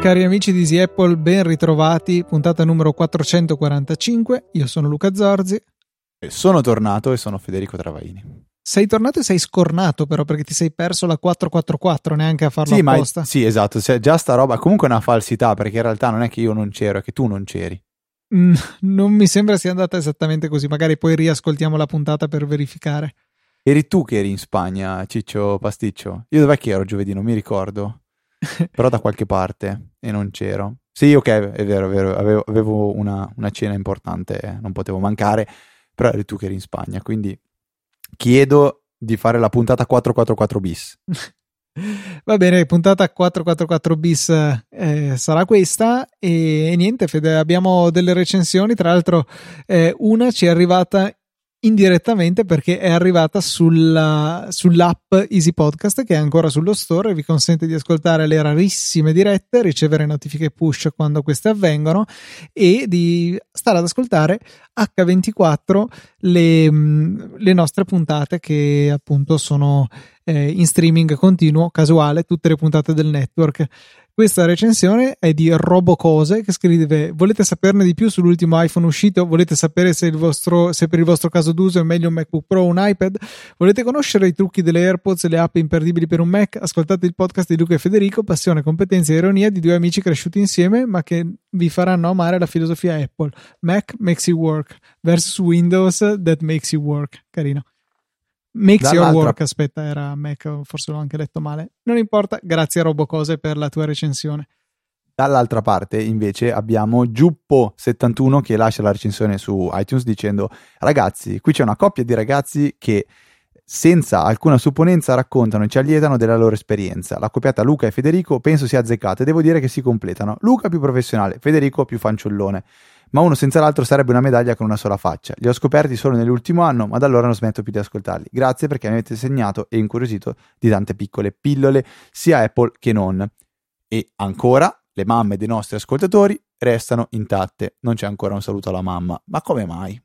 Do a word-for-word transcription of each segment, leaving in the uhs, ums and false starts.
Cari amici di Si Apple, ben ritrovati, puntata numero quattrocentoquarantacinque. Io sono Luca Zorzi. Sono tornato e sono Federico Travaini. Sei tornato e sei scornato però, perché ti sei perso la quattrocentoquarantaquattro, neanche a farlo sì, apposta. Ma, sì, esatto, cioè, già sta roba comunque è una falsità, perché in realtà non è che io non c'ero, è che tu non c'eri. Mm, non mi sembra sia andata esattamente così, magari poi riascoltiamo la puntata per verificare. Eri tu che eri in Spagna, Ciccio Pasticcio? Io dov'è che ero giovedì, non mi ricordo, però da qualche parte e non c'ero. Sì, ok, è vero, è vero, avevo, avevo una, una cena importante, eh, non potevo mancare, però eri tu che eri in Spagna, quindi chiedo di fare la puntata quattrocentoquarantaquattro bis. Va bene, puntata quattrocentoquarantaquattro bis eh, sarà questa e, e niente Fede, abbiamo delle recensioni, tra l'altro eh, una ci è arrivata indirettamente perché è arrivata sulla, sull'app Easy Podcast, che è ancora sullo store e vi consente di ascoltare le rarissime dirette, ricevere notifiche push quando queste avvengono e di stare ad ascoltare acca ventiquattro le, le nostre puntate, che appunto sono eh, in streaming continuo, casuale, tutte le puntate del network. Questa recensione è di Robocose, che scrive: volete saperne di più sull'ultimo iPhone uscito? Volete sapere se, il vostro, se per il vostro caso d'uso è meglio un MacBook Pro o un iPad? Volete conoscere i trucchi delle AirPods e le app imperdibili per un Mac? Ascoltate il podcast di Luca e Federico, passione, competenza e ironia di due amici cresciuti insieme ma che vi faranno amare la filosofia Apple. Mac makes you work versus Windows that makes you work. Carino. Makes Dall'altra. Your work, aspetta, era Mac, forse l'ho anche letto male, non importa, grazie Robocose per la tua recensione. Dall'altra parte invece abbiamo Giuppo settantuno che lascia la recensione su iTunes dicendo: ragazzi, qui c'è una coppia di ragazzi che senza alcuna supponenza raccontano e ci allietano della loro esperienza. La coppiata Luca e Federico penso sia azzeccata e devo dire che si completano. Luca più professionale, Federico più fanciullone, ma uno senza l'altro sarebbe una medaglia con una sola faccia. Li ho scoperti solo nell'ultimo anno, ma da allora non smetto più di ascoltarli. Grazie perché mi avete segnato e incuriosito di tante piccole pillole, sia Apple che non. E ancora, le mamme dei nostri ascoltatori restano intatte. Non c'è ancora un saluto alla mamma. Ma come mai?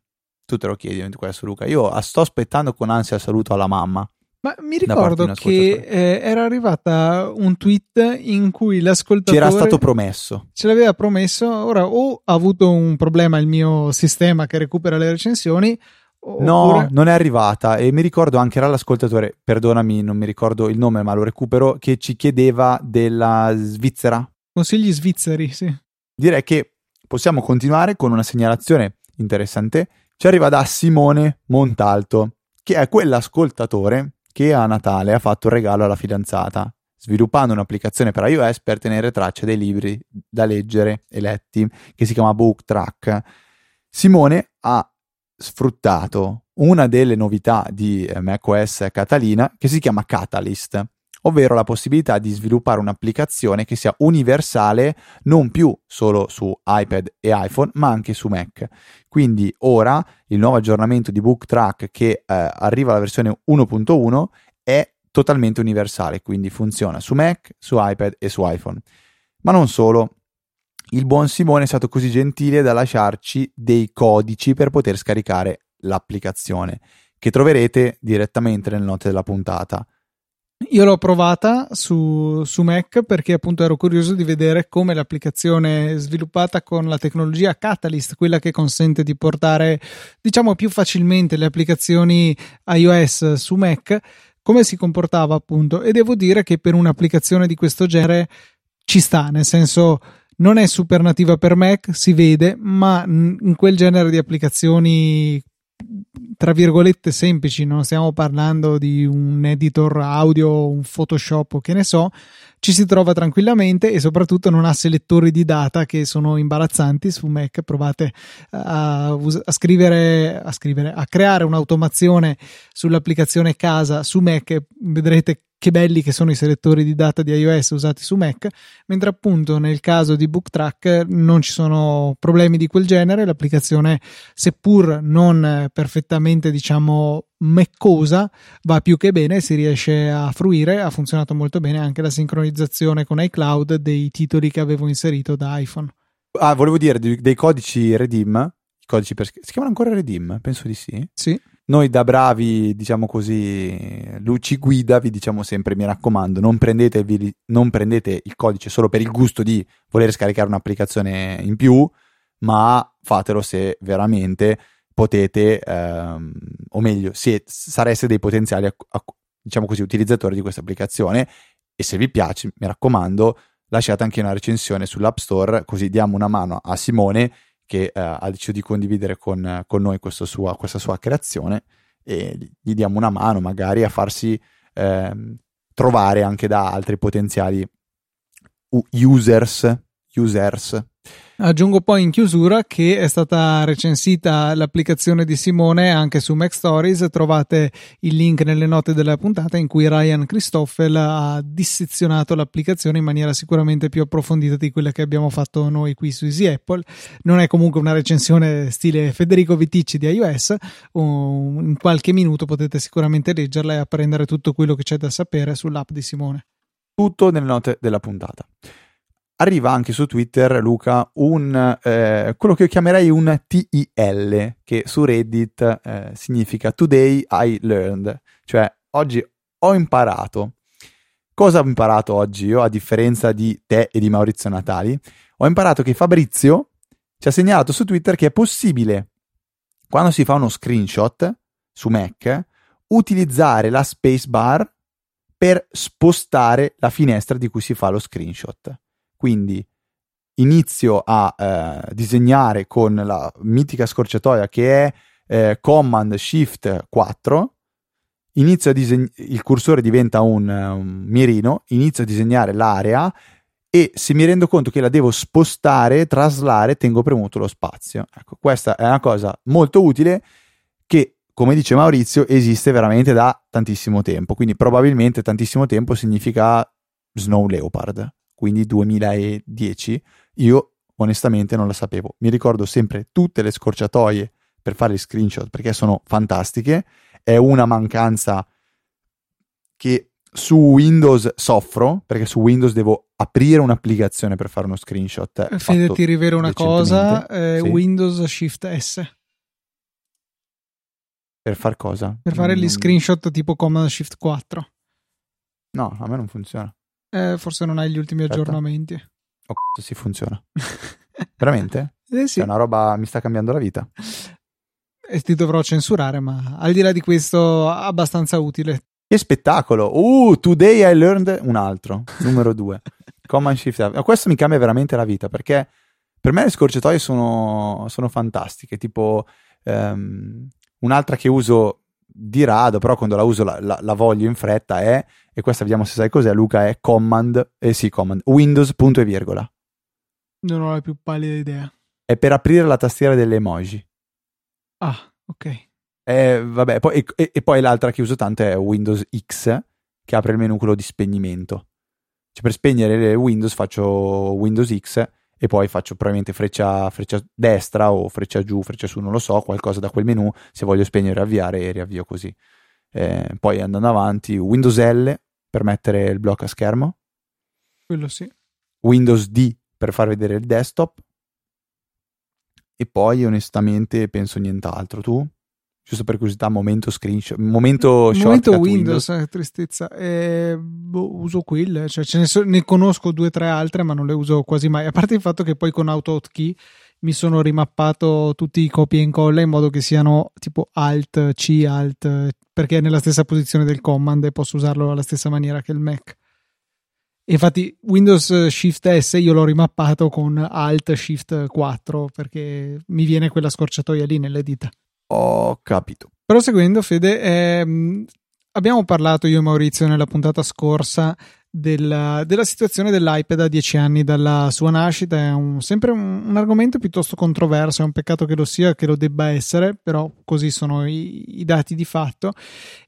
Tu te lo chiedi questo, Luca. Io sto aspettando con ansia il saluto alla mamma. Ma mi ricordo che eh, era arrivata un tweet in cui l'ascoltatore c'era stato promesso, ce l'aveva promesso. Ora o ha avuto un problema il mio sistema che recupera le recensioni oppure... No, non è arrivata. E mi ricordo anche era l'ascoltatore, perdonami non mi ricordo il nome ma lo recupero, che ci chiedeva della Svizzera, consigli svizzeri. Sì, direi che possiamo continuare con una segnalazione interessante. Ci arriva da Simone Montalto, che è quell'ascoltatore che a Natale ha fatto un regalo alla fidanzata, sviluppando un'applicazione per iOS per tenere traccia dei libri da leggere e letti, che si chiama Book Track. Simone ha sfruttato una delle novità di macOS Catalina, che si chiama Catalyst, ovvero la possibilità di sviluppare un'applicazione che sia universale non più solo su iPad e iPhone, ma anche su Mac. Quindi ora il nuovo aggiornamento di Book Track, che eh, arriva alla versione uno punto uno, è totalmente universale, quindi funziona su Mac, su iPad e su iPhone. Ma non solo, il buon Simone è stato così gentile da lasciarci dei codici per poter scaricare l'applicazione, che troverete direttamente nelle note della puntata. Io l'ho provata su, su Mac perché appunto ero curioso di vedere come l'applicazione sviluppata con la tecnologia Catalyst, quella che consente di portare diciamo più facilmente le applicazioni iOS su Mac, come si comportava appunto. E devo dire che per un'applicazione di questo genere ci sta, nel senso non è super nativa per Mac, si vede, ma in quel genere di applicazioni tra virgolette semplici, non stiamo parlando di un editor audio, un Photoshop o che ne so, ci si trova tranquillamente e soprattutto non ha selettori di data che sono imbarazzanti su Mac. Provate a, a scrivere a scrivere a creare un'automazione sull'applicazione casa su Mac e vedrete che belli che sono i selettori di data di iOS usati su Mac, mentre appunto nel caso di Book Track non ci sono problemi di quel genere. L'applicazione, seppur non perfettamente diciamo meccosa, va più che bene, si riesce a fruire. Ha funzionato molto bene anche la sincronizzazione con iCloud dei titoli che avevo inserito da iPhone. Ah, volevo dire dei codici Redeem, codici per, si chiamano ancora Redeem? Penso di sì. Sì. Noi da bravi, diciamo così, luci guida, vi diciamo sempre, mi raccomando, non, non prendete il codice solo per il gusto di voler scaricare un'applicazione in più, ma fatelo se veramente potete, ehm, o meglio, se sareste dei potenziali, diciamo così, utilizzatori di questa applicazione. E se vi piace, mi raccomando, lasciate anche una recensione sull'App Store, così diamo una mano a Simone, che eh, ha deciso di condividere con, con noi questo sua, questa sua creazione, e gli diamo una mano magari a farsi eh, trovare anche da altri potenziali users. users. Aggiungo poi in chiusura che è stata recensita l'applicazione di Simone anche su Mac Stories. Trovate il link nelle note della puntata, in cui Ryan Christoffel ha dissezionato l'applicazione in maniera sicuramente più approfondita di quella che abbiamo fatto noi qui su Easy Apple. Non è comunque una recensione stile Federico Viticci di iOS, in qualche minuto potete sicuramente leggerla e apprendere tutto quello che c'è da sapere sull'app di Simone. Tutto nelle note della puntata. Arriva anche su Twitter, Luca, un eh, quello che io chiamerei un T I L, che su Reddit eh, significa Today I Learned, cioè oggi ho imparato. Cosa ho imparato oggi io, a differenza di te e di Maurizio Natali? Ho imparato che Fabrizio ci ha segnalato su Twitter che è possibile, quando si fa uno screenshot su Mac, utilizzare la spacebar per spostare la finestra di cui si fa lo screenshot. Quindi inizio a eh, disegnare con la mitica scorciatoia che è eh, Command Shift quattro, inizio a diseg- il cursore diventa un, un mirino, inizio a disegnare l'area e se mi rendo conto che la devo spostare, traslare, tengo premuto lo spazio. Ecco, questa è una cosa molto utile che, come dice Maurizio, esiste veramente da tantissimo tempo, quindi probabilmente tantissimo tempo significa Snow Leopard. Quindi duemiladieci, io onestamente non la sapevo. Mi ricordo sempre tutte le scorciatoie per fare gli screenshot perché sono fantastiche. È una mancanza che su Windows soffro, perché su Windows devo aprire un'applicazione per fare uno screenshot. Fede, ti rivelo una cosa, eh, sì. Windows Shift S. Per far cosa? Per fare non, gli screenshot tipo Command Shift quattro. No, a me non funziona. Eh, forse non hai gli ultimi Aspetta. aggiornamenti. Oh, c***o, si funziona. Veramente? Eh sì. È una roba, mi sta cambiando la vita. E ti dovrò censurare, ma al di là di questo, abbastanza utile. Che spettacolo! Uh, today I learned un altro, numero due. Command Shift. Questo mi cambia veramente la vita, perché per me le scorciatoie sono, sono fantastiche. Tipo, um, un'altra che uso di rado, però quando la uso la, la, la voglio in fretta è, e questa vediamo se sai cos'è Luca, è command, eh sì command, Windows punto e virgola. Non ho la più pallida idea. È per aprire la tastiera delle emoji. Ah, ok. Eh, vabbè, poi, e, e, e poi l'altra che uso tanto è Windows X, che apre il menu quello di spegnimento. Cioè per spegnere le Windows faccio Windows X e poi faccio probabilmente freccia, freccia destra o freccia giù, freccia su, non lo so, qualcosa da quel menu, se voglio spegnere e avviare e riavvio così. Eh, poi andando avanti, Windows L per mettere il blocco a schermo. Quello sì. Windows D per far vedere il desktop. E poi onestamente penso nient'altro. Tu? Giusto per curiosità, momento screenshot, momento shortcut Windows. Windows, eh, tristezza. Eh, boh, uso quelle, cioè ce ne, so, ne conosco due o tre altre, ma non le uso quasi mai. A parte il fatto che poi con AutoHotkey mi sono rimappato tutti i copia e incolla in modo che siano tipo Alt, C, Alt, perché è nella stessa posizione del Command e posso usarlo alla stessa maniera che il Mac. E infatti Windows Shift S io l'ho rimappato con Alt Shift quattro, perché mi viene quella scorciatoia lì nelle dita. Ho capito. Proseguendo, Fede, ehm, abbiamo parlato io e Maurizio nella puntata scorsa della, della situazione dell'iPad a dieci anni dalla sua nascita. È un, sempre un, un argomento piuttosto controverso, è un peccato che lo sia, che lo debba essere, però così sono i, i dati di fatto.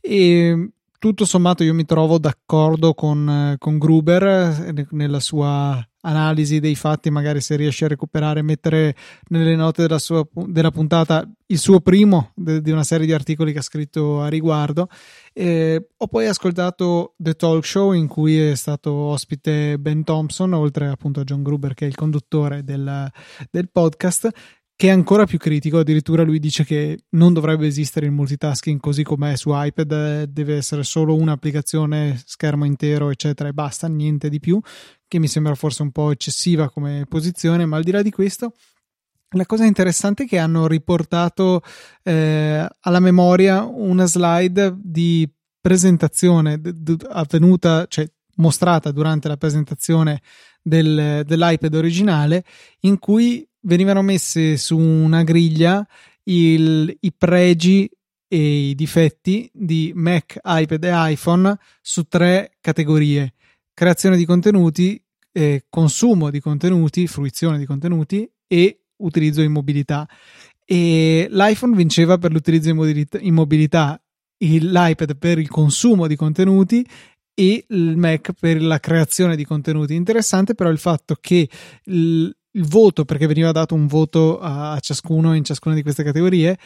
E tutto sommato io mi trovo d'accordo con, con Gruber nella sua analisi dei fatti, magari se riesce a recuperare e mettere nelle note della sua della puntata il suo primo de, di una serie di articoli che ha scritto a riguardo. Eh, ho poi ascoltato The Talk Show, in cui è stato ospite Ben Thompson, oltre appunto a John Gruber, che è il conduttore del, del podcast, che è ancora più critico. Addirittura lui dice che non dovrebbe esistere il multitasking così com'è su iPad, deve essere solo un'applicazione, schermo intero eccetera e basta, niente di più, che mi sembra forse un po' eccessiva come posizione. Ma al di là di questo, la cosa interessante è che hanno riportato eh, alla memoria una slide di presentazione d- d- avvenuta, cioè mostrata durante la presentazione del, dell'iPad originale, in cui venivano messe su una griglia il, i pregi e i difetti di Mac, iPad e iPhone su tre categorie: creazione di contenuti, eh, consumo di contenuti, fruizione di contenuti e utilizzo in mobilità. E l'iPhone vinceva per l'utilizzo in mobilità, in mobilità, l'iPad per il consumo di contenuti e il Mac per la creazione di contenuti. Interessante però il fatto che il, il voto, perché veniva dato un voto a ciascuno in ciascuna di queste categorie,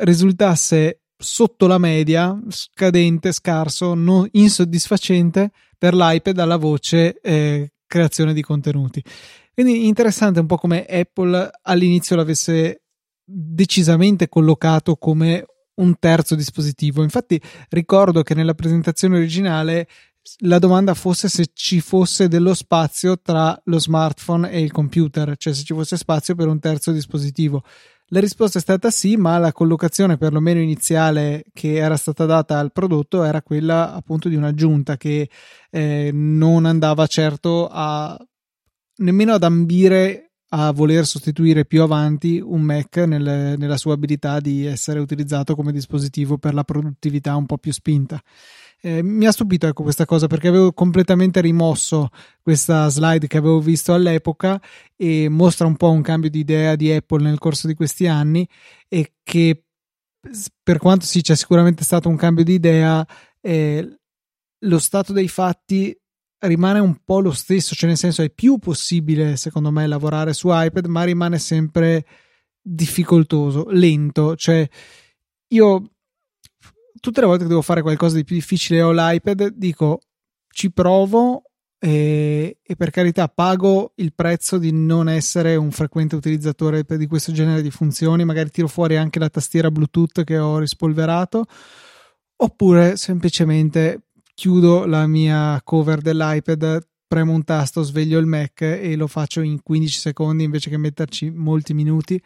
risultasse sotto la media, scadente, scarso, non, insoddisfacente per l'iPad alla voce eh, creazione di contenuti. Quindi interessante un po' come Apple all'inizio l'avesse decisamente collocato come un terzo dispositivo. Infatti ricordo che nella presentazione originale la domanda fosse se ci fosse dello spazio tra lo smartphone e il computer, cioè se ci fosse spazio per un terzo dispositivo. La risposta è stata sì, ma la collocazione perlomeno iniziale che era stata data al prodotto era quella appunto di un'aggiunta che eh, non andava certo a nemmeno ad ambire a voler sostituire più avanti un Mac nel, nella sua abilità di essere utilizzato come dispositivo per la produttività un po' più spinta. Eh, mi ha stupito ecco questa cosa, perché avevo completamente rimosso questa slide che avevo visto all'epoca, e mostra un po' un cambio di idea di Apple nel corso di questi anni, e che per quanto sì c'è sicuramente stato un cambio di idea, eh, lo stato dei fatti rimane un po' lo stesso, cioè nel senso è più possibile secondo me lavorare su iPad, ma rimane sempre difficoltoso, lento. Cioè io tutte le volte che devo fare qualcosa di più difficile ho l'iPad, dico ci provo e, e per carità pago il prezzo di non essere un frequente utilizzatore di questo genere di funzioni, magari tiro fuori anche la tastiera Bluetooth che ho rispolverato, oppure semplicemente chiudo la mia cover dell'iPad, premo un tasto, sveglio il Mac e lo faccio in quindici secondi invece che metterci molti minuti.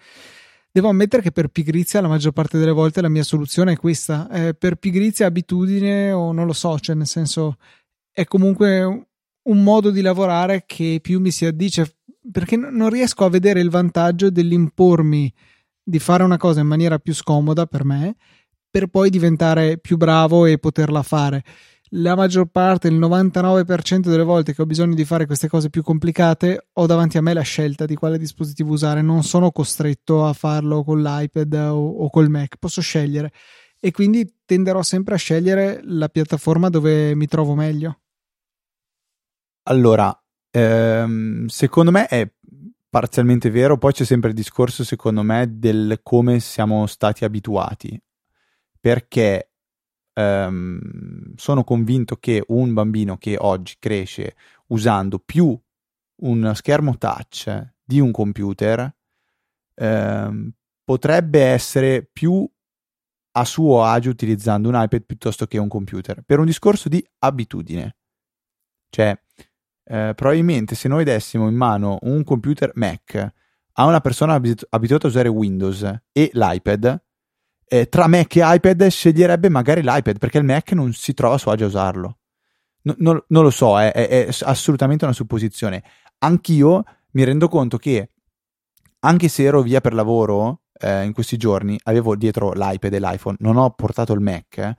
Devo ammettere che per pigrizia la maggior parte delle volte la mia soluzione è questa. Eh, per pigrizia, abitudine o non lo so, cioè nel senso è comunque un modo di lavorare che più mi si addice, perché non riesco a vedere il vantaggio dell'impormi di fare una cosa in maniera più scomoda per me per poi diventare più bravo e poterla fare. La maggior parte, il novantanove per cento delle volte che ho bisogno di fare queste cose più complicate, ho davanti a me la scelta di quale dispositivo usare, non sono costretto a farlo con l'iPad o, o col Mac, posso scegliere, e quindi tenderò sempre a scegliere la piattaforma dove mi trovo meglio. Allora, ehm, secondo me è parzialmente vero, poi c'è sempre il discorso secondo me del come siamo stati abituati, perché Um, sono convinto che un bambino che oggi cresce usando più un schermo touch di un computer um, potrebbe essere più a suo agio utilizzando un iPad piuttosto che un computer, per un discorso di abitudine. Cioè eh, probabilmente se noi dessimo in mano un computer Mac a una persona abitu- abituata a usare Windows e l'iPad, Eh, tra Mac e iPad sceglierebbe magari l'iPad, perché il Mac non si trova a suo agio a usarlo. No, no, non lo so, è, è, è assolutamente una supposizione. Anch'io mi rendo conto che, anche se ero via per lavoro eh, in questi giorni, avevo dietro l'iPad e l'iPhone, non ho portato il Mac, eh,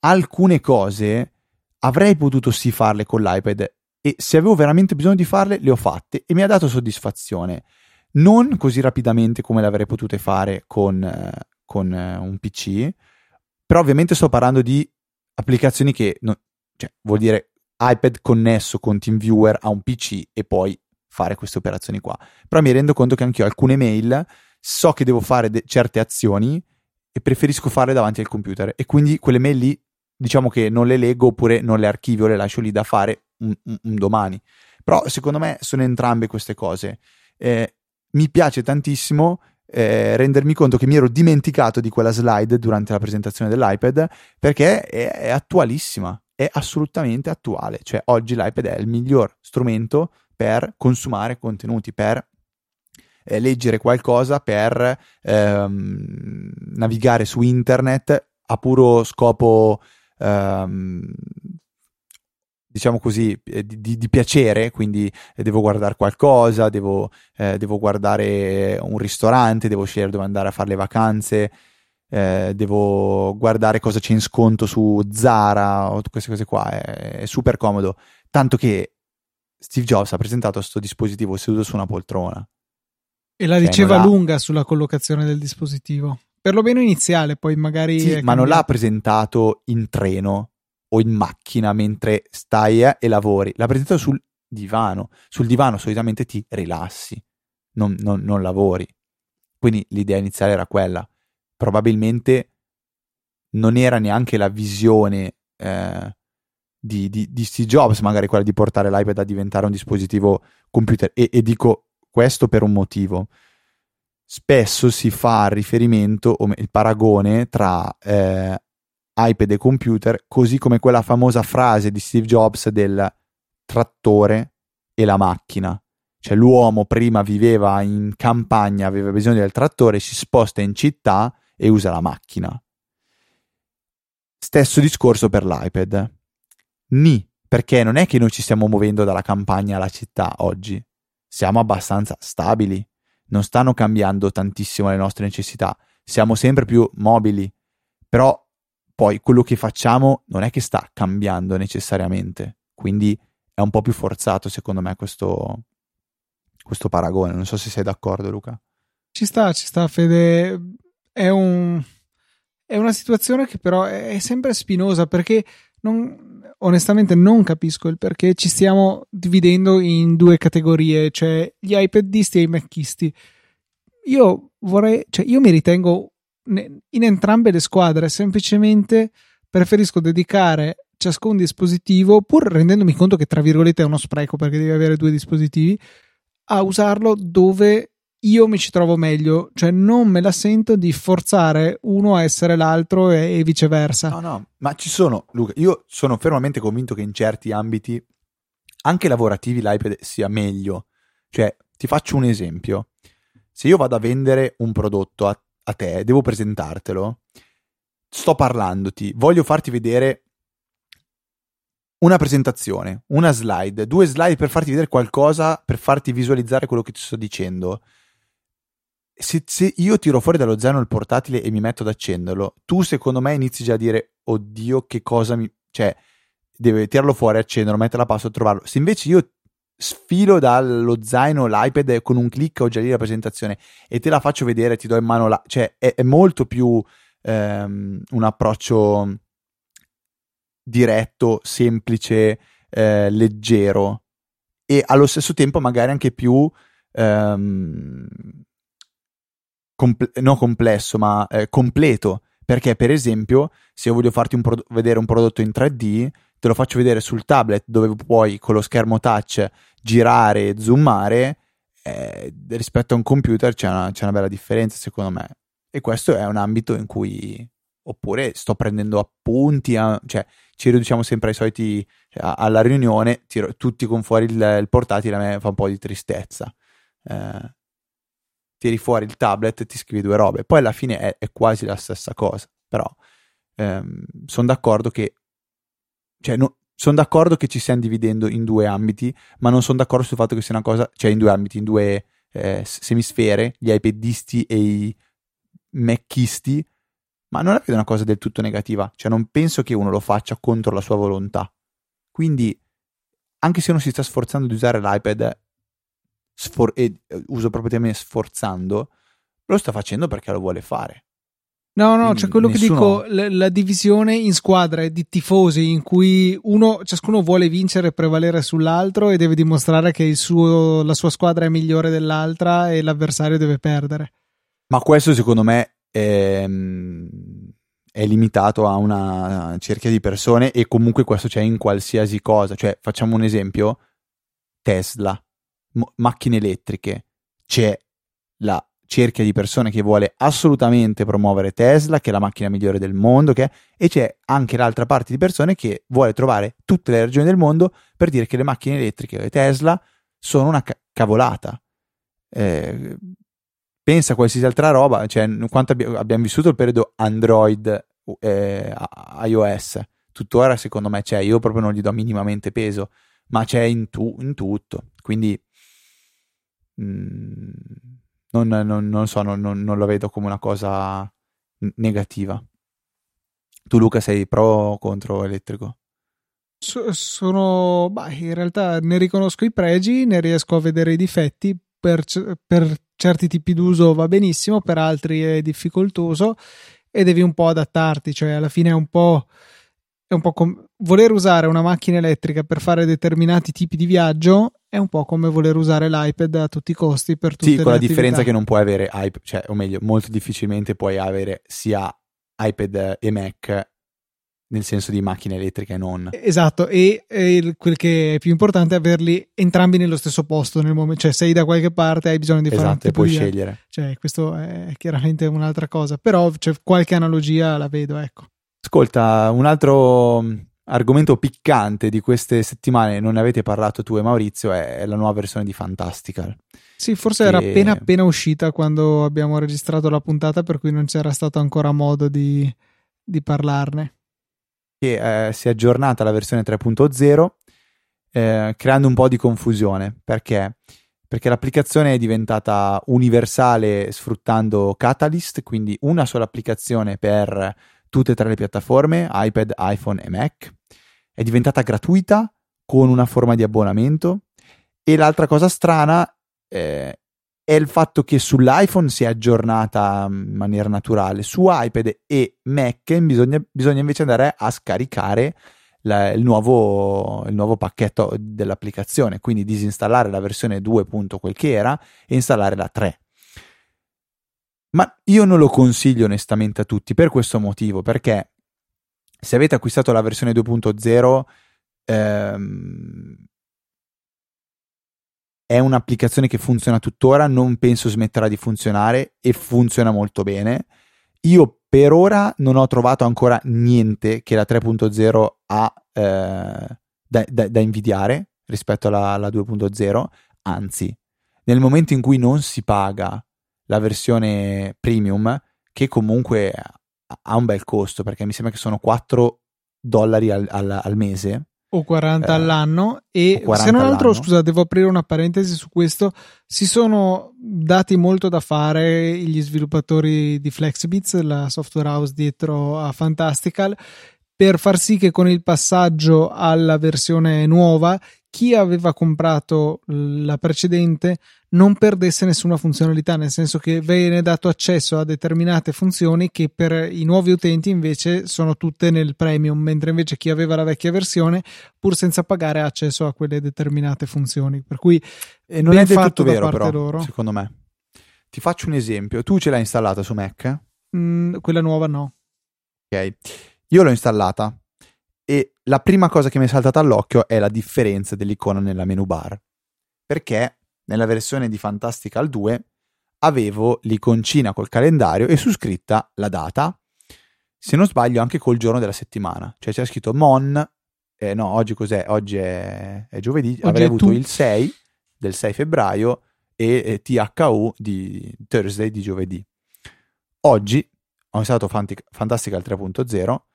alcune cose avrei potuto sì farle con l'iPad, e se avevo veramente bisogno di farle le ho fatte e mi ha dato soddisfazione, non così rapidamente come le avrei potute fare con eh, con un P C, però ovviamente sto parlando di applicazioni che non, cioè, vuol dire iPad connesso con TeamViewer a un P C e poi fare queste operazioni qua. Però mi rendo conto che anch'io alcune mail so che devo fare de- certe azioni e preferisco farle davanti al computer, e quindi quelle mail lì diciamo che non le leggo oppure non le archivio, le lascio lì da fare un, un, un domani. Però secondo me sono entrambe queste cose. Eh, mi piace tantissimo eh, rendermi conto che mi ero dimenticato di quella slide durante la presentazione dell'iPad, perché è, è attualissima, è assolutamente attuale. Cioè oggi l'iPad è il miglior strumento per consumare contenuti, per eh, leggere qualcosa, per ehm, navigare su internet a puro scopo ehm, diciamo così di, di, di piacere. Quindi devo guardare qualcosa, devo, eh, devo guardare un ristorante, devo scegliere dove andare a fare le vacanze, eh, devo guardare cosa c'è in sconto su Zara o queste cose qua. È, è super comodo, tanto che Steve Jobs ha presentato questo dispositivo seduto su una poltrona e la diceva lunga sulla collocazione del dispositivo, perlomeno iniziale, poi magari sì, ma non l'ha presentato in treno o in macchina mentre stai e lavori, l'ha presentato sul divano. Sul divano solitamente ti rilassi, non, non, non lavori, quindi l'idea iniziale era quella. Probabilmente non era neanche la visione eh, di, di, di Steve Jobs, magari quella di portare l'iPad a diventare un dispositivo computer, e, e dico questo per un motivo. Spesso si fa riferimento, o il paragone tra eh, iPad e computer, così come quella famosa frase di Steve Jobs del trattore e la macchina. Cioè l'uomo prima viveva in campagna, aveva bisogno del trattore, si sposta in città e usa la macchina. Stesso discorso per l'iPad. Ni, perché non è che noi ci stiamo muovendo dalla campagna alla città oggi. Siamo abbastanza stabili, non stanno cambiando tantissimo le nostre necessità, siamo sempre più mobili, però poi quello che facciamo non è che sta cambiando necessariamente, quindi è un po' più forzato secondo me questo, questo paragone. Non so se sei d'accordo, Luca. Ci sta, ci sta, Fede. È un, è una situazione che però è sempre spinosa, perché non, onestamente non capisco il perché ci stiamo dividendo in due categorie, cioè gli iPadisti e i Macisti. Io vorrei, cioè io mi ritengo in entrambe le squadre, semplicemente preferisco dedicare ciascun dispositivo, pur rendendomi conto che tra virgolette è uno spreco perché devi avere due dispositivi, a usarlo dove io mi ci trovo meglio. Cioè non me la sento di forzare uno a essere l'altro e, e viceversa. No, no, ma ci sono, Luca, io sono fermamente convinto che in certi ambiti anche lavorativi l'iPad sia meglio. Cioè ti faccio un esempio: se io vado a vendere un prodotto a a te, devo presentartelo, sto parlandoti, voglio farti vedere una presentazione, una slide, due slide per farti vedere qualcosa, per farti visualizzare quello che ti sto dicendo. Se, se io tiro fuori dallo zaino il portatile e mi metto ad accenderlo, tu secondo me inizi già a dire oddio che cosa mi... cioè devo tirarlo fuori, accenderlo, mettere la password, trovarlo. Se invece io sfilo dallo zaino l'iPad con un clic ho già lì la presentazione e te la faccio vedere, ti do in mano la... cioè è, è molto più ehm, un approccio diretto, semplice, eh, leggero, e allo stesso tempo magari anche più ehm, comple- non complesso ma eh, completo, perché per esempio se io voglio farti un pro- vedere un prodotto in tre D, te lo faccio vedere sul tablet dove puoi con lo schermo touch girare e zoomare. Eh, rispetto a un computer c'è una, c'è una bella differenza secondo me, e questo è un ambito in cui, oppure sto prendendo appunti, a, cioè ci riduciamo sempre ai soliti, cioè, alla riunione tiro, tutti con fuori il, il portatile, a me fa un po' di tristezza. Eh, tiri fuori il tablet e ti scrivi due robe, poi alla fine è, è quasi la stessa cosa. Però ehm, sono d'accordo che Cioè, no, sono d'accordo che ci stiamo dividendo in due ambiti, ma non sono d'accordo sul fatto che sia una cosa, cioè in due ambiti, in due eh, semisfere, gli iPadisti e i Macisti, ma non la vedo una cosa del tutto negativa. Cioè non penso che uno lo faccia contro la sua volontà. Quindi anche se uno si sta sforzando di usare l'iPad, sfor- e uso proprio termine sforzando, lo sta facendo perché lo vuole fare. No, no, cioè quello nessuno... che dico, la, la divisione in squadre di tifosi in cui uno, ciascuno vuole vincere e prevalere sull'altro e deve dimostrare che il suo, la sua squadra è migliore dell'altra e l'avversario deve perdere. Ma questo secondo me è, è limitato a una cerchia di persone e comunque questo c'è in qualsiasi cosa. Cioè facciamo un esempio, Tesla, mo- macchine elettriche, c'è la cerchia di persone che vuole assolutamente promuovere Tesla, che è la macchina migliore del mondo, che è, e c'è anche l'altra parte di persone che vuole trovare tutte le ragioni del mondo per dire che le macchine elettriche e Tesla sono una ca- cavolata. Eh, pensa a qualsiasi altra roba, cioè quanto abbi- abbiamo vissuto il periodo Android, eh, iOS, tuttora secondo me c'è, io proprio non gli do minimamente peso, ma c'è in, tu- in tutto, quindi mh, Non, non, non so, non, non lo vedo come una cosa negativa. Tu Luca sei pro o contro elettrico? So, sono, bah, in realtà ne riconosco i pregi, ne riesco a vedere i difetti, per, per certi tipi d'uso va benissimo, per altri è difficoltoso e devi un po' adattarti, cioè alla fine è un po'... È un po' come voler usare una macchina elettrica per fare determinati tipi di viaggio, è un po' come voler usare l'iPad a tutti i costi per tutte sì, le con la attività. Differenza che non puoi avere iPad, cioè, o meglio, molto difficilmente puoi avere sia iPad e Mac nel senso di macchine elettriche e non. Esatto, e, e quel che è più importante è averli entrambi nello stesso posto nel momento, cioè sei da qualche parte, hai bisogno di fare esatto, e puoi scegliere. Cioè, questo è chiaramente un'altra cosa, però c'è qualche analogia la vedo, ecco. Ascolta, un altro argomento piccante di queste settimane, non ne avete parlato tu e Maurizio, è la nuova versione di Fantastical. Sì, forse che... era appena appena uscita quando abbiamo registrato la puntata, per cui non c'era stato ancora modo di, di parlarne. Che eh, si è aggiornata la versione tre punto zero, eh, creando un po' di confusione. Perché? Perché l'applicazione è diventata universale sfruttando Catalyst, quindi una sola applicazione per... tutte e tre le piattaforme, iPad, iPhone e Mac. È diventata gratuita con una forma di abbonamento e l'altra cosa strana eh, è il fatto che sull'iPhone si è aggiornata in maniera naturale, su iPad e Mac bisogna, bisogna invece andare a scaricare la, il, nuovo, il nuovo pacchetto dell'applicazione, quindi disinstallare la versione due. Quel che era e installare la tre. Ma io non lo consiglio onestamente a tutti per questo motivo, perché se avete acquistato la versione due punto zero ehm, è un'applicazione che funziona tuttora, non penso smetterà di funzionare e funziona molto bene. Io per ora non ho trovato ancora niente che la tre punto zero ha eh, da, da, da invidiare rispetto alla, alla due punto zero, anzi nel momento in cui non si paga la versione premium, che comunque ha un bel costo, perché mi sembra che sono quattro dollari al, al, al mese o quaranta eh, all'anno, e se non altro, scusa, devo aprire una parentesi su questo, si sono dati molto da fare gli sviluppatori di Flexbits, la software house dietro a Fantastical, per far sì che con il passaggio alla versione nuova chi aveva comprato la precedente non perdesse nessuna funzionalità, nel senso che viene dato accesso a determinate funzioni che per i nuovi utenti invece sono tutte nel premium, mentre invece chi aveva la vecchia versione pur senza pagare ha accesso a quelle determinate funzioni, per cui e non è del tutto vero però loro. Secondo me, ti faccio un esempio, tu ce l'hai installata su Mac? Mm, quella nuova no. Ok, io l'ho installata e la prima cosa che mi è saltata all'occhio è la differenza dell'icona nella menu bar, perché nella versione di Fantastical due avevo l'iconcina col calendario e su scritta la data, se non sbaglio anche col giorno della settimana, cioè c'era scritto Mon, eh, no oggi cos'è? Oggi è, è giovedì, oggi avrei è avuto tu. Il sei del sei febbraio e, e T H U di Thursday di giovedì. Oggi ho installato Fantastical tre punto zero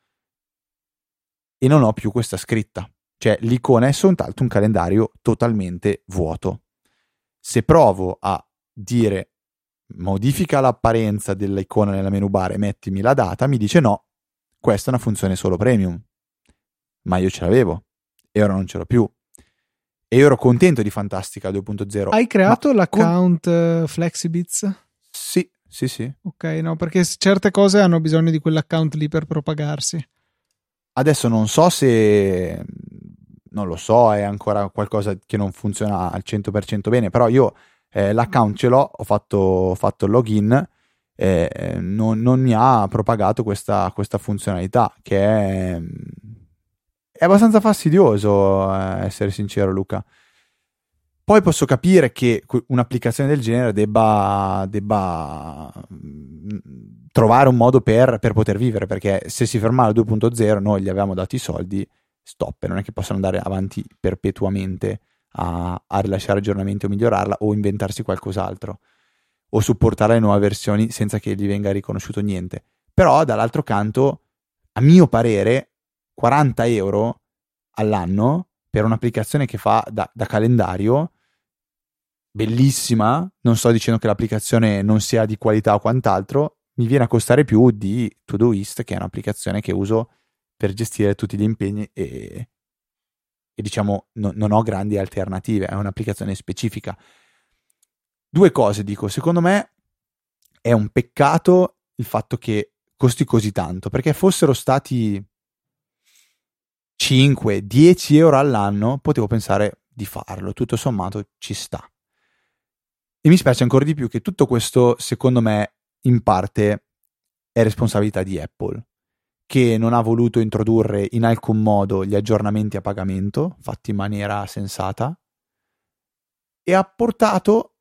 e non ho più questa scritta, cioè l'icona è soltanto un calendario totalmente vuoto. Se provo a dire modifica l'apparenza dell'icona nella menu bar e mettimi la data, mi dice no, questa è una funzione solo premium, ma io ce l'avevo e ora non ce l'ho più e io ero contento di Fantastica due punto zero. Hai creato l'account con... Flexibits? Sì, Sì, sì. Ok, no, perché certe cose hanno bisogno di quell'account lì per propagarsi. Adesso non so se... non lo so, è ancora qualcosa che non funziona al cento per cento bene, però io eh, l'account ce l'ho, ho fatto, ho fatto login, eh, non, non mi ha propagato questa, questa funzionalità, che è, è abbastanza fastidioso, eh, essere sincero, Luca. Poi posso capire che un'applicazione del genere debba, debba trovare un modo per, per poter vivere, perché se si ferma al due punto zero noi gli avevamo dato i soldi, stop, non è che possano andare avanti perpetuamente a, a rilasciare aggiornamenti o migliorarla o inventarsi qualcos'altro o supportare le nuove versioni senza che gli venga riconosciuto niente. Però dall'altro canto, a mio parere, quaranta euro all'anno per un'applicazione che fa da, da calendario, bellissima, non sto dicendo che l'applicazione non sia di qualità o quant'altro, mi viene a costare più di Todoist, che è un'applicazione che uso per gestire tutti gli impegni e, e diciamo no, non ho grandi alternative, è un'applicazione specifica. Due cose dico, secondo me è un peccato il fatto che costi così tanto, perché fossero stati cinque dieci euro all'anno potevo pensare di farlo, tutto sommato ci sta. E mi spiace ancora di più che tutto questo, secondo me, in parte è responsabilità di Apple, che non ha voluto introdurre in alcun modo gli aggiornamenti a pagamento fatti in maniera sensata e ha portato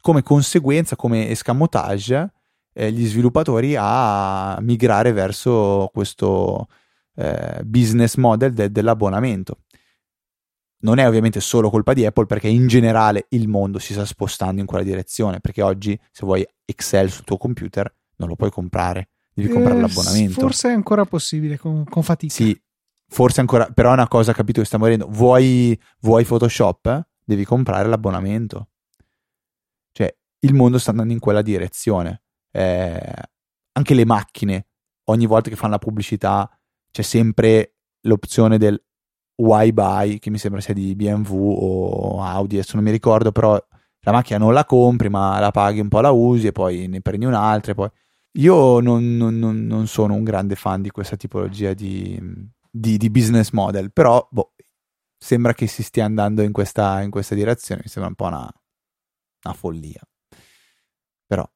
come conseguenza, come escamotage, eh, gli sviluppatori a migrare verso questo eh, business model de- dell'abbonamento. Non è ovviamente solo colpa di Apple, perché in generale il mondo si sta spostando in quella direzione, perché oggi se vuoi Excel sul tuo computer non lo puoi comprare, devi eh, comprare l'abbonamento. Forse è ancora possibile con, con fatica. Sì, forse ancora, però è una cosa, capito, che sta morendo. Vuoi, vuoi Photoshop? Eh? Devi comprare l'abbonamento. Cioè, il mondo sta andando in quella direzione. Eh, anche le macchine, ogni volta che fanno la pubblicità c'è sempre l'opzione del why buy, che mi sembra sia di B M W o Audi, adesso non mi ricordo, però la macchina non la compri, ma la paghi un po', la usi e poi ne prendi un'altra e poi... Io non, non, non sono un grande fan di questa tipologia di, di, di business model, però boh, sembra che si stia andando in questa, in questa direzione, mi sembra un po' una, una follia. Però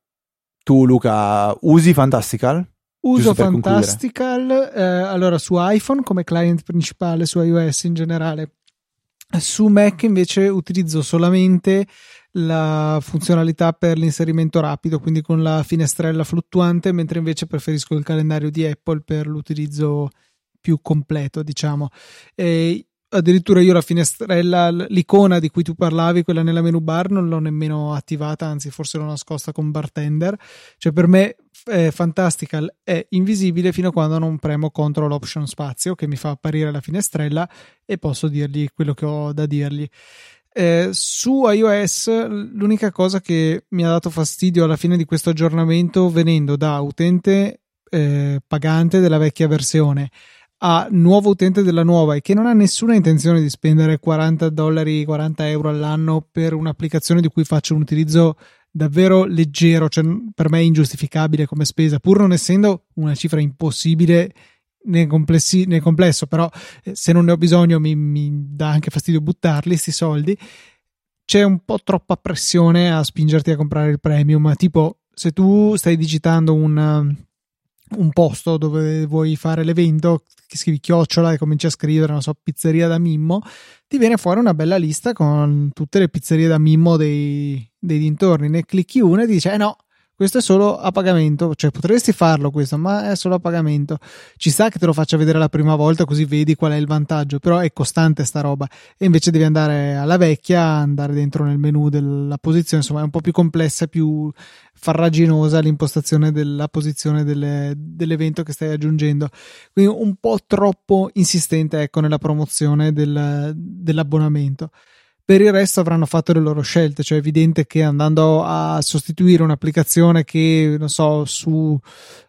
tu, Luca, usi Fantastical? Uso Fantastical, eh, allora su iPhone come client principale, su iOS in generale. Su Mac invece utilizzo solamente la funzionalità per l'inserimento rapido, quindi con la finestrella fluttuante, mentre invece preferisco il calendario di Apple per l'utilizzo più completo, diciamo. E addirittura io la finestrella, l'icona di cui tu parlavi, quella nella menu bar, non l'ho nemmeno attivata, anzi forse l'ho nascosta con bartender. Cioè per me eh, Fantastical è invisibile fino a quando non premo Control Option Spazio, che mi fa apparire la finestrella e posso dirgli quello che ho da dirgli. Eh, su iOS l'unica cosa che mi ha dato fastidio alla fine di questo aggiornamento, venendo da utente eh, pagante della vecchia versione a nuovo utente della nuova, e che non ha nessuna intenzione di spendere quaranta dollari, quaranta euro all'anno per un'applicazione di cui faccio un utilizzo davvero leggero, cioè per me è ingiustificabile come spesa, pur non essendo una cifra impossibile nel, complessi, nel complesso, però eh, se non ne ho bisogno mi, mi dà anche fastidio buttarli sti soldi. C'è un po' troppa pressione a spingerti a comprare il premium, tipo se tu stai digitando un un posto dove vuoi fare l'evento, che scrivi chiocciola e cominci a scrivere, non so, pizzeria da Mimmo, ti viene fuori una bella lista con tutte le pizzerie da Mimmo dei, dei dintorni, ne clicchi una e ti dice eh no, questo è solo a pagamento, cioè potresti farlo questo, ma è solo a pagamento. Ci sta che te lo faccia vedere la prima volta così vedi qual è il vantaggio, però è costante sta roba, e invece devi andare alla vecchia, andare dentro nel menu della posizione, insomma è un po' più complessa, più farraginosa l'impostazione della posizione delle, dell'evento che stai aggiungendo, quindi un po' troppo insistente, ecco, nella promozione del, dell'abbonamento. Per il resto avranno fatto le loro scelte, cioè è evidente che andando a sostituire un'applicazione che, non so, su,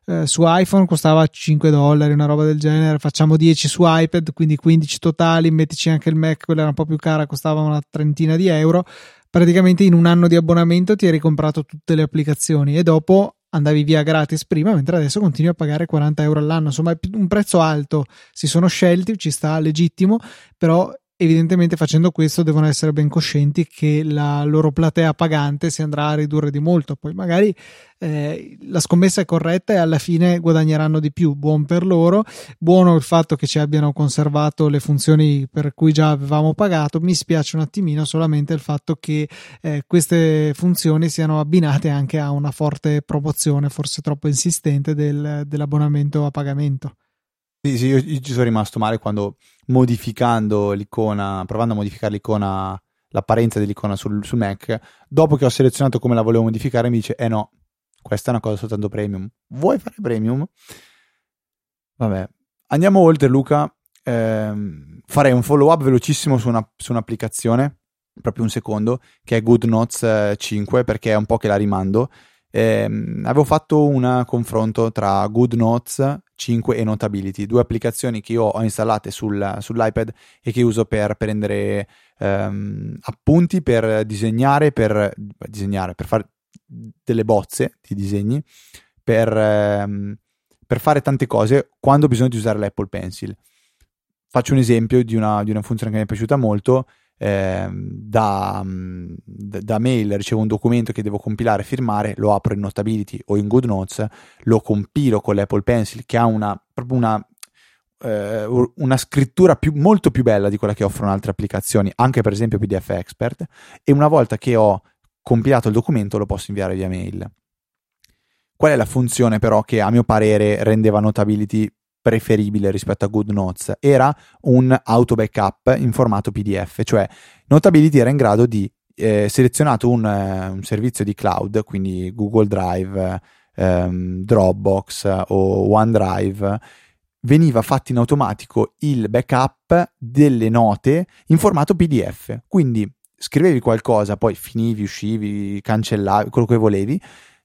eh, su iPhone costava cinque dollari, una roba del genere, facciamo dieci su iPad, quindi quindici totali, mettici anche il Mac, quella era un po' più cara, costava una trentina di euro, praticamente in un anno di abbonamento ti eri comprato tutte le applicazioni e dopo andavi via gratis prima, mentre adesso continui a pagare quaranta euro all'anno. Insomma, è un prezzo alto, si sono scelti, ci sta, legittimo, però evidentemente facendo questo devono essere ben coscienti che la loro platea pagante si andrà a ridurre di molto. Poi magari eh, la scommessa è corretta e alla fine guadagneranno di più, buon per loro, buono il fatto che ci abbiano conservato le funzioni per cui già avevamo pagato. Mi spiace un attimino solamente il fatto che eh, queste funzioni siano abbinate anche a una forte promozione, forse troppo insistente, del, dell'abbonamento a pagamento. Sì, sì, io, io ci sono rimasto male quando modificando l'icona, provando a modificare l'icona, l'apparenza dell'icona sul, sul Mac, dopo che ho selezionato come la volevo modificare, mi dice: eh no, questa è una cosa soltanto premium. Vuoi fare premium? Vabbè, andiamo oltre, Luca. Eh, farei un follow up velocissimo su, una, su un'applicazione, proprio un secondo, che è GoodNotes cinque, perché è un po' che la rimando. Eh, avevo fatto un confronto tra GoodNotes cinque e Notability, due applicazioni che io ho installate sul, sull'iPad e che uso per prendere ehm, appunti, per disegnare, per disegnare, per fare delle bozze di disegni, per, ehm, per fare tante cose quando ho bisogno di usare l'Apple Pencil. Faccio un esempio di una, di una funzione che mi è piaciuta molto. Eh, da, da mail ricevo un documento che devo compilare e firmare, lo apro in Notability o in GoodNotes, lo compilo con l'Apple Pencil, che ha una, proprio una, eh, una scrittura più, molto più bella di quella che offrono altre applicazioni, anche per esempio P D F Expert, e una volta che ho compilato il documento lo posso inviare via mail. Qual è la funzione però che a mio parere rendeva Notability preferibile rispetto a GoodNotes? Era un auto backup in formato P D F, cioè Notability era in grado di eh, selezionato un, eh, un servizio di cloud, quindi Google Drive, ehm, Dropbox o OneDrive, veniva fatto in automatico il backup delle note in formato P D F, quindi scrivevi qualcosa, poi finivi, uscivi, cancellavi, quello che volevi,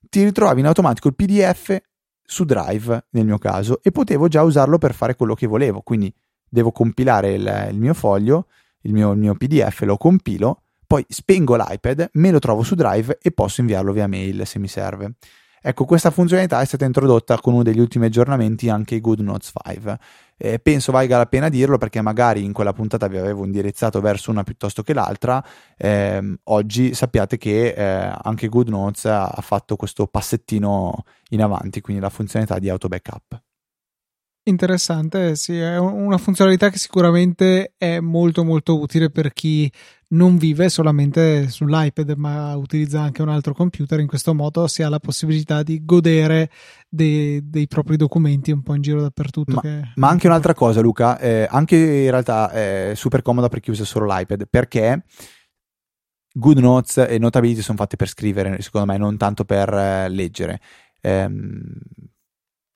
ti ritrovavi in automatico il P D F su Drive nel mio caso, e potevo già usarlo per fare quello che volevo. Quindi devo compilare il, il mio foglio, il mio, il mio P D F, lo compilo, poi spengo l'iPad, me lo trovo su Drive e posso inviarlo via mail se mi serve. Ecco, questa funzionalità è stata introdotta con uno degli ultimi aggiornamenti anche GoodNotes cinque. Eh, penso valga la pena dirlo, perché magari in quella puntata vi avevo indirizzato verso una piuttosto che l'altra. Eh, oggi sappiate che eh, anche GoodNotes ha fatto questo passettino in avanti, quindi la funzionalità di auto backup. Interessante, sì, è una funzionalità che sicuramente è molto molto utile per chi non vive solamente sull'iPad ma utilizza anche un altro computer. In questo modo si ha la possibilità di godere dei, dei propri documenti un po' in giro dappertutto. Ma, che... ma anche un'altra cosa, Luca, eh, anche in realtà è super comoda per chi usa solo l'iPad, perché GoodNotes e Notability sono fatte per scrivere, secondo me, non tanto per eh, leggere. Ehm...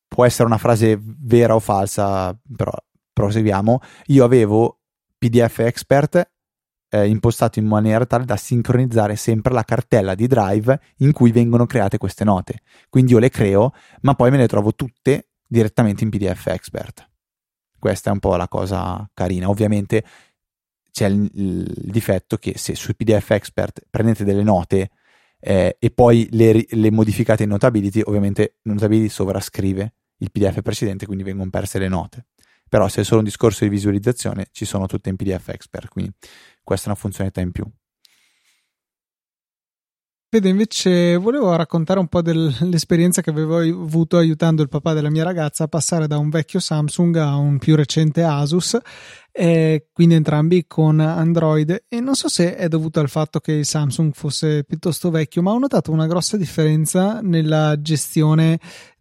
Può essere una frase vera o falsa, però proseguiamo. Io avevo P D F Expert eh, impostato in maniera tale da sincronizzare sempre la cartella di Drive in cui vengono create queste note. Quindi io le creo, ma poi me le trovo tutte direttamente in P D F Expert. Questa è un po' la cosa carina. Ovviamente c'è il, il difetto che se su P D F Expert prendete delle note eh, e poi le, le modificate in Notability, ovviamente Notability sovrascrive il P D F precedente, quindi vengono perse le note. Però se è solo un discorso di visualizzazione, ci sono tutte in P D F Expert, quindi questa è una funzionalità in più. Fede, invece volevo raccontare un po' dell'esperienza che avevo avuto aiutando il papà della mia ragazza a passare da un vecchio Samsung a un più recente Asus, eh, quindi entrambi con Android, e non so se è dovuto al fatto che il Samsung fosse piuttosto vecchio, ma ho notato una grossa differenza nella gestione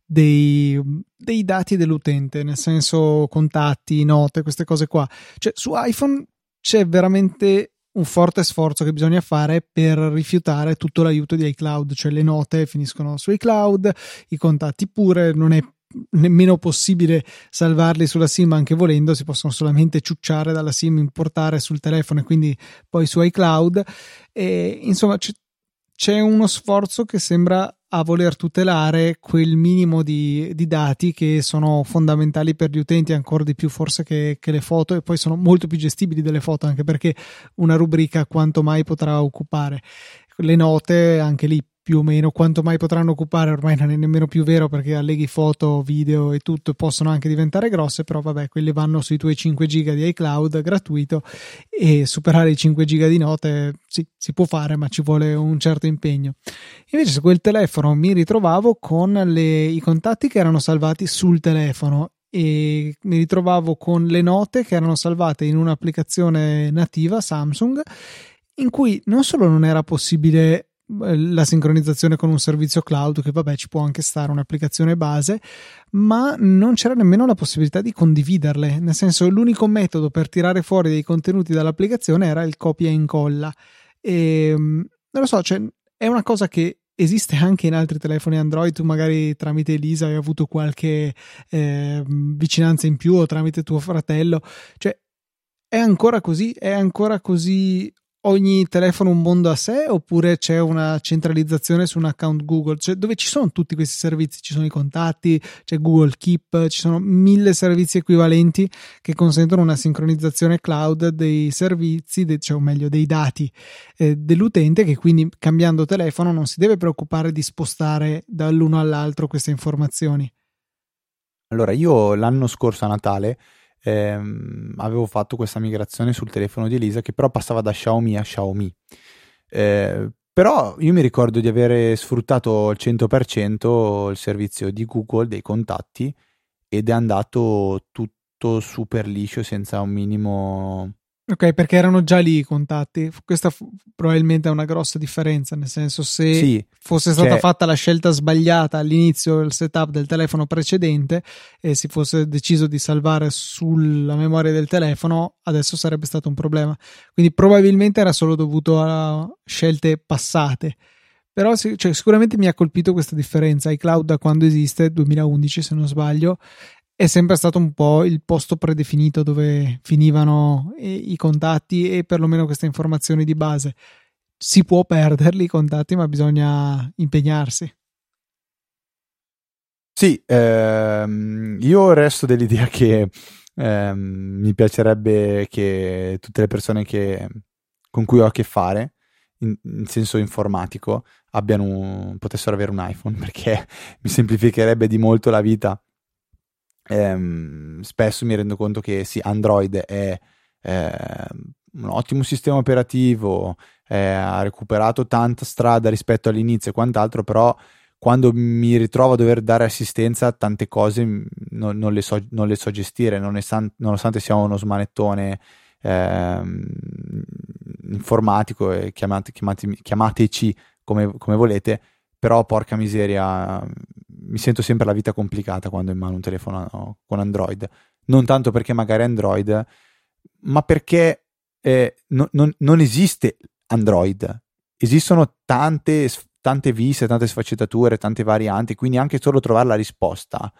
Dei, dei dati dell'utente, nel senso contatti, note, queste cose qua. Cioè su iPhone c'è veramente un forte sforzo che bisogna fare per rifiutare tutto l'aiuto di iCloud, cioè le note finiscono su iCloud, i contatti pure, non è nemmeno possibile salvarli sulla SIM, anche volendo si possono solamente ciucciare dalla SIM, importare sul telefono e quindi poi su iCloud. E insomma c- c'è uno sforzo che sembra a voler tutelare quel minimo di, di dati che sono fondamentali per gli utenti, ancora di più forse che, che le foto, e poi sono molto più gestibili delle foto, anche perché una rubrica quanto mai potrà occupare, le note anche lì più o meno quanto mai potranno occupare, ormai non è nemmeno più vero perché alleghi foto, video e tutto, possono anche diventare grosse, però vabbè, quelle vanno sui tuoi cinque giga di iCloud gratuito, e superare i cinque giga di note sì, si può fare, ma ci vuole un certo impegno. Invece su quel telefono mi ritrovavo con le, i contatti che erano salvati sul telefono, e mi ritrovavo con le note che erano salvate in un'applicazione nativa Samsung, in cui non solo non era possibile la sincronizzazione con un servizio cloud, che vabbè ci può anche stare, un'applicazione base, ma non c'era nemmeno la possibilità di condividerle, nel senso l'unico metodo per tirare fuori dei contenuti dall'applicazione era il copia e incolla, e non lo so, cioè, è una cosa che esiste anche in altri telefoni Android. Tu magari tramite Elisa hai avuto qualche eh, vicinanza in più, o tramite tuo fratello, cioè è ancora così, è ancora così ogni telefono un mondo a sé, oppure c'è una centralizzazione su un account Google, cioè dove ci sono tutti questi servizi, ci sono i contatti, c'è Google Keep, ci sono mille servizi equivalenti che consentono una sincronizzazione cloud dei servizi, de- cioè o meglio dei dati eh, dell'utente, che quindi cambiando telefono non si deve preoccupare di spostare dall'uno all'altro queste informazioni. Allora, io l'anno scorso a Natale Ehm, avevo fatto questa migrazione sul telefono di Elisa, che però passava da Xiaomi a Xiaomi, eh, però io mi ricordo di avere sfruttato al cento per cento il servizio di Google dei contatti, ed è andato tutto super liscio, senza un minimo... Ok, perché erano già lì i contatti. Questa fu- probabilmente è una grossa differenza, nel senso, se sì, fosse stata cioè... fatta la scelta sbagliata all'inizio, il setup del telefono precedente, e si fosse deciso di salvare sulla memoria del telefono, adesso sarebbe stato un problema. Quindi probabilmente era solo dovuto a scelte passate, però sì, cioè, sicuramente mi ha colpito questa differenza. iCloud, da quando esiste, duemilaundici se non sbaglio, è sempre stato un po' il posto predefinito dove finivano i contatti, e perlomeno queste informazioni di base. Si può perderli i contatti, ma bisogna impegnarsi. Sì, ehm, io resto dell'idea che ehm, mi piacerebbe che tutte le persone che, con cui ho a che fare in, in senso informatico abbiano un, potessero avere un iPhone, perché mi semplificherebbe di molto la vita. Um, spesso mi rendo conto che sì, Android è eh, un ottimo sistema operativo, eh, ha recuperato tanta strada rispetto all'inizio e quant'altro, però quando mi ritrovo a dover dare assistenza a tante cose non, non, le, so, non le so gestire, non san, nonostante sia uno smanettone eh, informatico, e chiamate, chiamate, chiamateci come, come volete, però porca miseria, mi sento sempre la vita complicata quando ho in mano un telefono con Android, non tanto perché magari Android, ma perché eh, no, non, non esiste Android, esistono tante, tante viste, tante sfaccettature, tante varianti, quindi anche solo trovare la risposta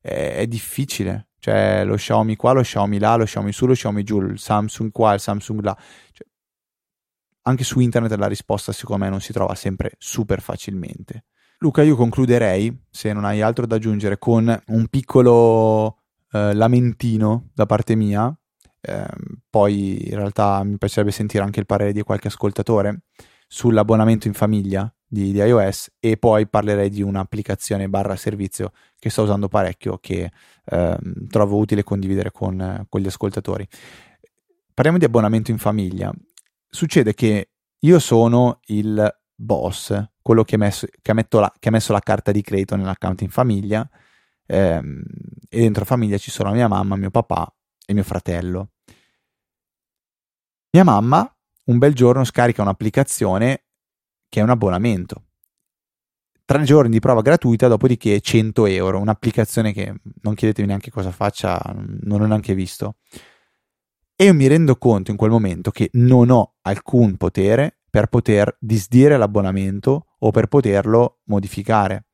eh, è difficile, cioè lo Xiaomi qua, lo Xiaomi là, lo Xiaomi su, lo Xiaomi giù, il Samsung qua, il Samsung là, cioè, anche su internet la risposta secondo me non si trova sempre super facilmente. Luca, io concluderei, se non hai altro da aggiungere, con un piccolo eh, lamentino da parte mia, eh, poi in realtà mi piacerebbe sentire anche il parere di qualche ascoltatore sull'abbonamento in famiglia di, di iOS, e poi parlerei di un'applicazione barra servizio che sto usando parecchio, che eh, trovo utile condividere con, eh, con gli ascoltatori. Parliamo di abbonamento in famiglia. Succede che io sono il boss, quello che ha messo, che metto la, che messo la carta di credito nell'account in famiglia, ehm, e dentro famiglia ci sono mia mamma, mio papà e mio fratello. Mia mamma un bel giorno scarica un'applicazione che è un abbonamento, tre giorni di prova gratuita, dopodiché cento euro, un'applicazione che non chiedetemi neanche cosa faccia, non ho neanche visto, e io mi rendo conto in quel momento che non ho alcun potere per poter disdire l'abbonamento o per poterlo modificare.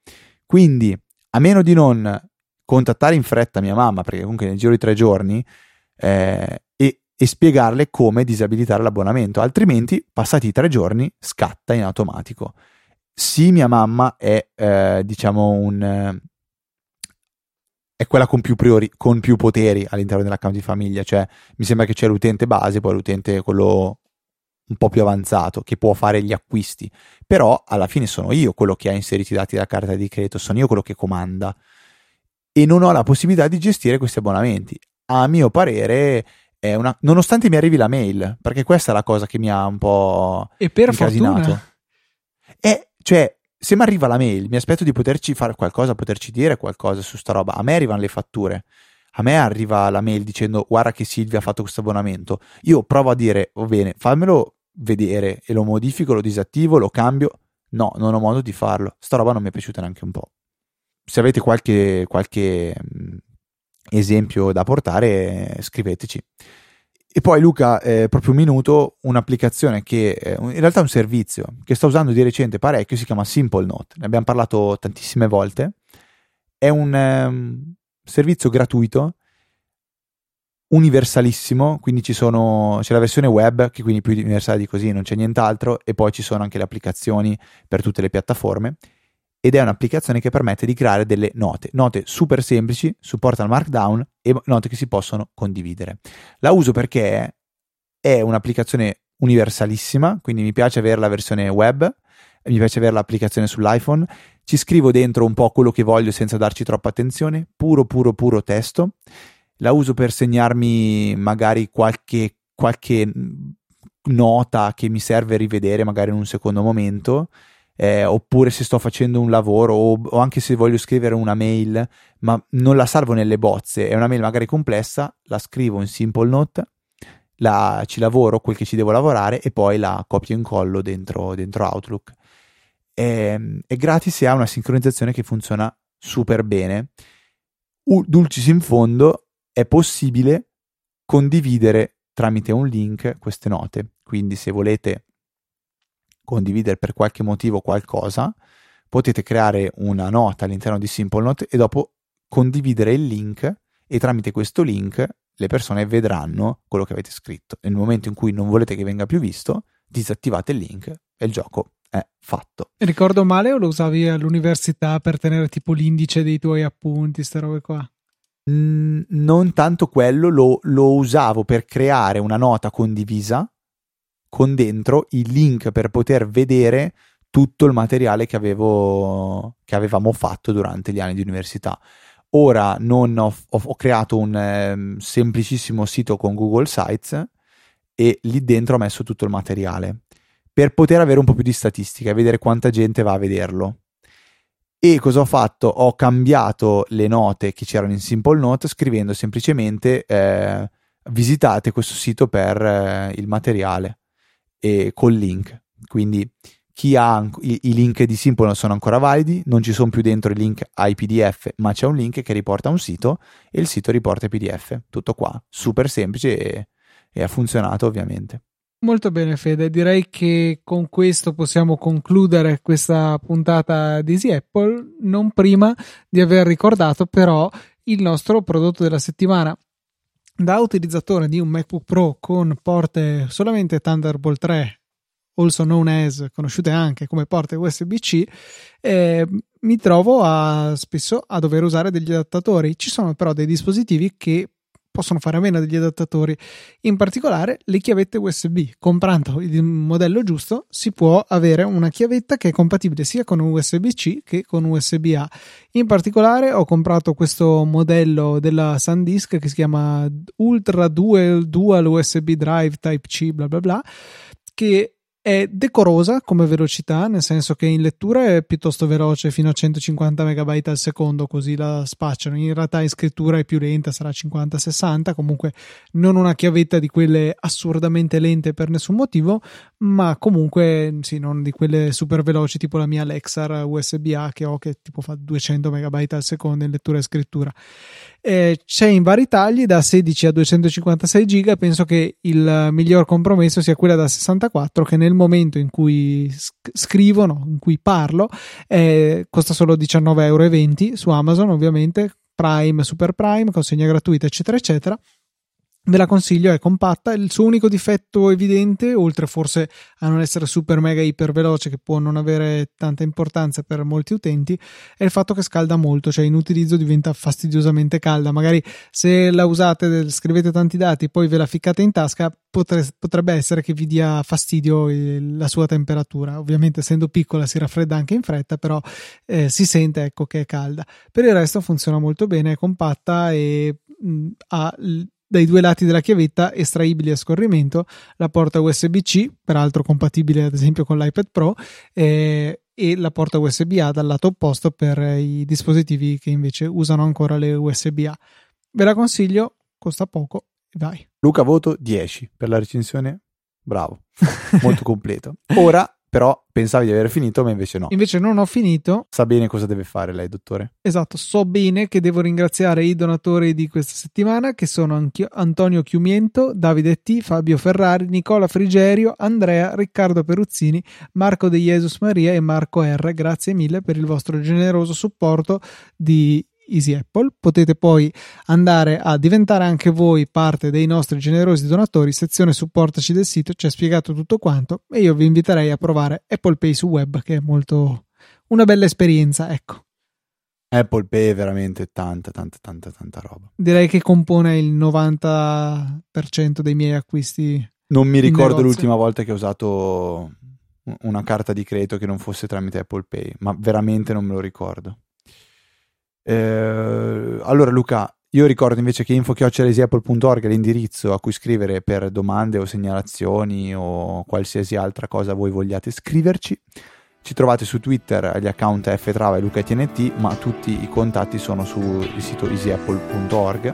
Quindi, a meno di non contattare in fretta mia mamma, perché comunque nel giro di tre giorni, eh, e, e spiegarle come disabilitare l'abbonamento, altrimenti passati i tre giorni scatta in automatico. Sì, mia mamma è eh, diciamo un eh, è quella con più priori, con più poteri all'interno dell'account di famiglia, cioè mi sembra che c'è l'utente base, poi l'utente quello un po' più avanzato che può fare gli acquisti, però alla fine sono io quello che ha inserito i dati della carta di credito, sono io quello che comanda e non ho la possibilità di gestire questi abbonamenti. A mio parere è una, nonostante mi arrivi la mail, perché questa è la cosa che mi ha un po' e per incasinato. Fortuna. È Cioè, se mi arriva la mail, mi aspetto di poterci fare qualcosa, poterci dire qualcosa su sta roba. A me arrivano le fatture. A me arriva la mail dicendo guarda che Silvia ha fatto questo abbonamento. Io provo a dire, va bene, fammelo vedere e lo modifico, lo disattivo, lo cambio. No, non ho modo di farlo. Sta roba non mi è piaciuta neanche un po'. Se avete qualche, qualche esempio da portare, scriveteci. E poi Luca, eh, proprio un minuto, un'applicazione che eh, in realtà è un servizio che sto usando di recente parecchio, si chiama Simple Note, ne abbiamo parlato tantissime volte, è un eh, servizio gratuito, universalissimo, quindi ci sono, c'è la versione web che quindi più universale di così non c'è nient'altro, e poi ci sono anche le applicazioni per tutte le piattaforme, ed è un'applicazione che permette di creare delle note, note super semplici, supporta il Markdown e note che si possono condividere. La uso perché è un'applicazione universalissima, quindi mi piace avere la versione web, mi piace avere l'applicazione sull'iPhone, ci scrivo dentro un po' quello che voglio senza darci troppa attenzione, puro puro puro testo, la uso per segnarmi magari qualche, qualche nota che mi serve rivedere magari in un secondo momento, Eh, oppure se sto facendo un lavoro o, o anche se voglio scrivere una mail ma non la salvo nelle bozze, è una mail magari complessa, la scrivo in Simple Note, la, ci lavoro quel che ci devo lavorare e poi la copio e incollo dentro, dentro Outlook. È, è gratis e ha una sincronizzazione che funziona super bene. U, dulcis in fondo, è possibile condividere tramite un link queste note, quindi se volete condividere per qualche motivo qualcosa, potete creare una nota all'interno di Simple Note e dopo condividere il link e tramite questo link le persone vedranno quello che avete scritto. Nel momento in cui non volete che venga più visto, disattivate il link e il gioco è fatto. Ricordo male o lo usavi all'università per tenere tipo l'indice dei tuoi appunti, ste robe qua? Mm, non tanto quello, lo, lo usavo per creare una nota condivisa con dentro il link per poter vedere tutto il materiale che avevo che avevamo fatto durante gli anni di università. Ora non ho, ho, ho creato un eh, semplicissimo sito con Google Sites e lì dentro ho messo tutto il materiale per poter avere un po' più di statistica e vedere quanta gente va a vederlo. E cosa ho fatto? Ho cambiato le note che c'erano in Simple Note scrivendo semplicemente eh, visitate questo sito per eh, il materiale e col link, quindi chi ha i, i link di Simple non sono ancora validi, non ci sono più dentro i link ai P D F, ma c'è un link che riporta a un sito e il sito riporta i P D F, tutto qua, super semplice e, e ha funzionato ovviamente. Molto bene Fede, direi che con questo possiamo concludere questa puntata di Easy Apple, non prima di aver ricordato però il nostro prodotto della settimana. Da utilizzatore di un MacBook Pro con porte solamente Thunderbolt tre, also known as, conosciute anche come porte U S B C, eh, mi trovo a, spesso a dover usare degli adattatori. Ci sono però dei dispositivi che possono fare a meno degli adattatori, in particolare le chiavette U S B. Comprando il modello giusto si può avere una chiavetta che è compatibile sia con U S B C che con U S B A. In particolare ho comprato questo modello della SanDisk che si chiama Ultra Dual, Dual U S B Drive Type-C bla bla bla, che è decorosa come velocità, nel senso che in lettura è piuttosto veloce fino a centocinquanta megabyte al secondo, così la spacciano. In realtà in scrittura è più lenta, sarà cinquanta sessanta, comunque non una chiavetta di quelle assurdamente lente per nessun motivo, ma comunque sì, non di quelle super veloci tipo la mia Lexar U S B A che ho, che tipo fa duecento megabyte al secondo in lettura e scrittura. Eh, c'è in vari tagli da sedici a duecentocinquantasei giga, penso che il miglior compromesso sia quella da sessantaquattro che nel momento in cui scrivo, no, in cui parlo, eh, costa solo diciannove e venti euro su Amazon, ovviamente Prime, Super Prime, consegna gratuita eccetera eccetera, Ve la consiglio, è compatta. Il suo unico difetto evidente, oltre forse a non essere super mega iper veloce, che può non avere tanta importanza per molti utenti, è il fatto che scalda molto, cioè in utilizzo diventa fastidiosamente calda. Magari se la usate, scrivete tanti dati, poi ve la ficcate in tasca, potre, potrebbe essere che vi dia fastidio la sua temperatura. Ovviamente essendo piccola si raffredda anche in fretta, però eh, si sente, ecco, che è calda. Per il resto funziona molto bene, è compatta e mh, ha dai due lati della chiavetta estraibili a scorrimento, la porta U S B C, peraltro compatibile ad esempio con l'iPad Pro, eh, e la porta U S B A dal lato opposto per i dispositivi che invece usano ancora le U S B A. Ve la consiglio, costa poco e vai. Luca, voto dieci per la recensione, bravo, molto completo. Ora però pensavi di aver finito, ma invece no. Invece non ho finito. Sa bene cosa deve fare lei, dottore. Esatto, so bene che devo ringraziare i donatori di questa settimana, che sono Antonio Chiumiento, Davide T, Fabio Ferrari, Nicola Frigerio, Andrea, Riccardo Peruzzini, Marco De Jesus Maria e Marco R. Grazie mille per il vostro generoso supporto di Easy Apple. Potete poi andare a diventare anche voi parte dei nostri generosi donatori, sezione supportaci del sito, ci ha spiegato tutto quanto, e io vi inviterei a provare Apple Pay su web, che è molto una bella esperienza, ecco. Apple Pay è veramente tanta tanta tanta tanta roba. Direi che compone il novanta per cento dei miei acquisti. Non mi ricordo negozio. L'ultima volta che ho usato una carta di credito che non fosse tramite Apple Pay, ma veramente non me lo ricordo. Eh, allora Luca, io ricordo invece che info chiocciola easy apple punto org è l'indirizzo a cui scrivere per domande o segnalazioni o qualsiasi altra cosa voi vogliate scriverci. Ci trovate su Twitter agli account ftrava e lucatnt, ma tutti i contatti sono sul sito easy apple punto org.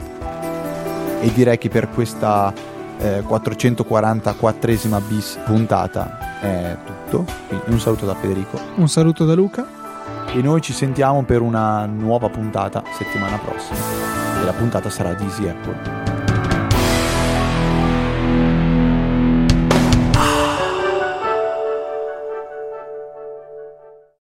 E direi che per questa eh, quattrocentoquarantaquattresima bis puntata è tutto. Quindi un saluto da Federico, un saluto da Luca, e noi ci sentiamo per una nuova puntata settimana prossima, e la puntata sarà di Easy Apple.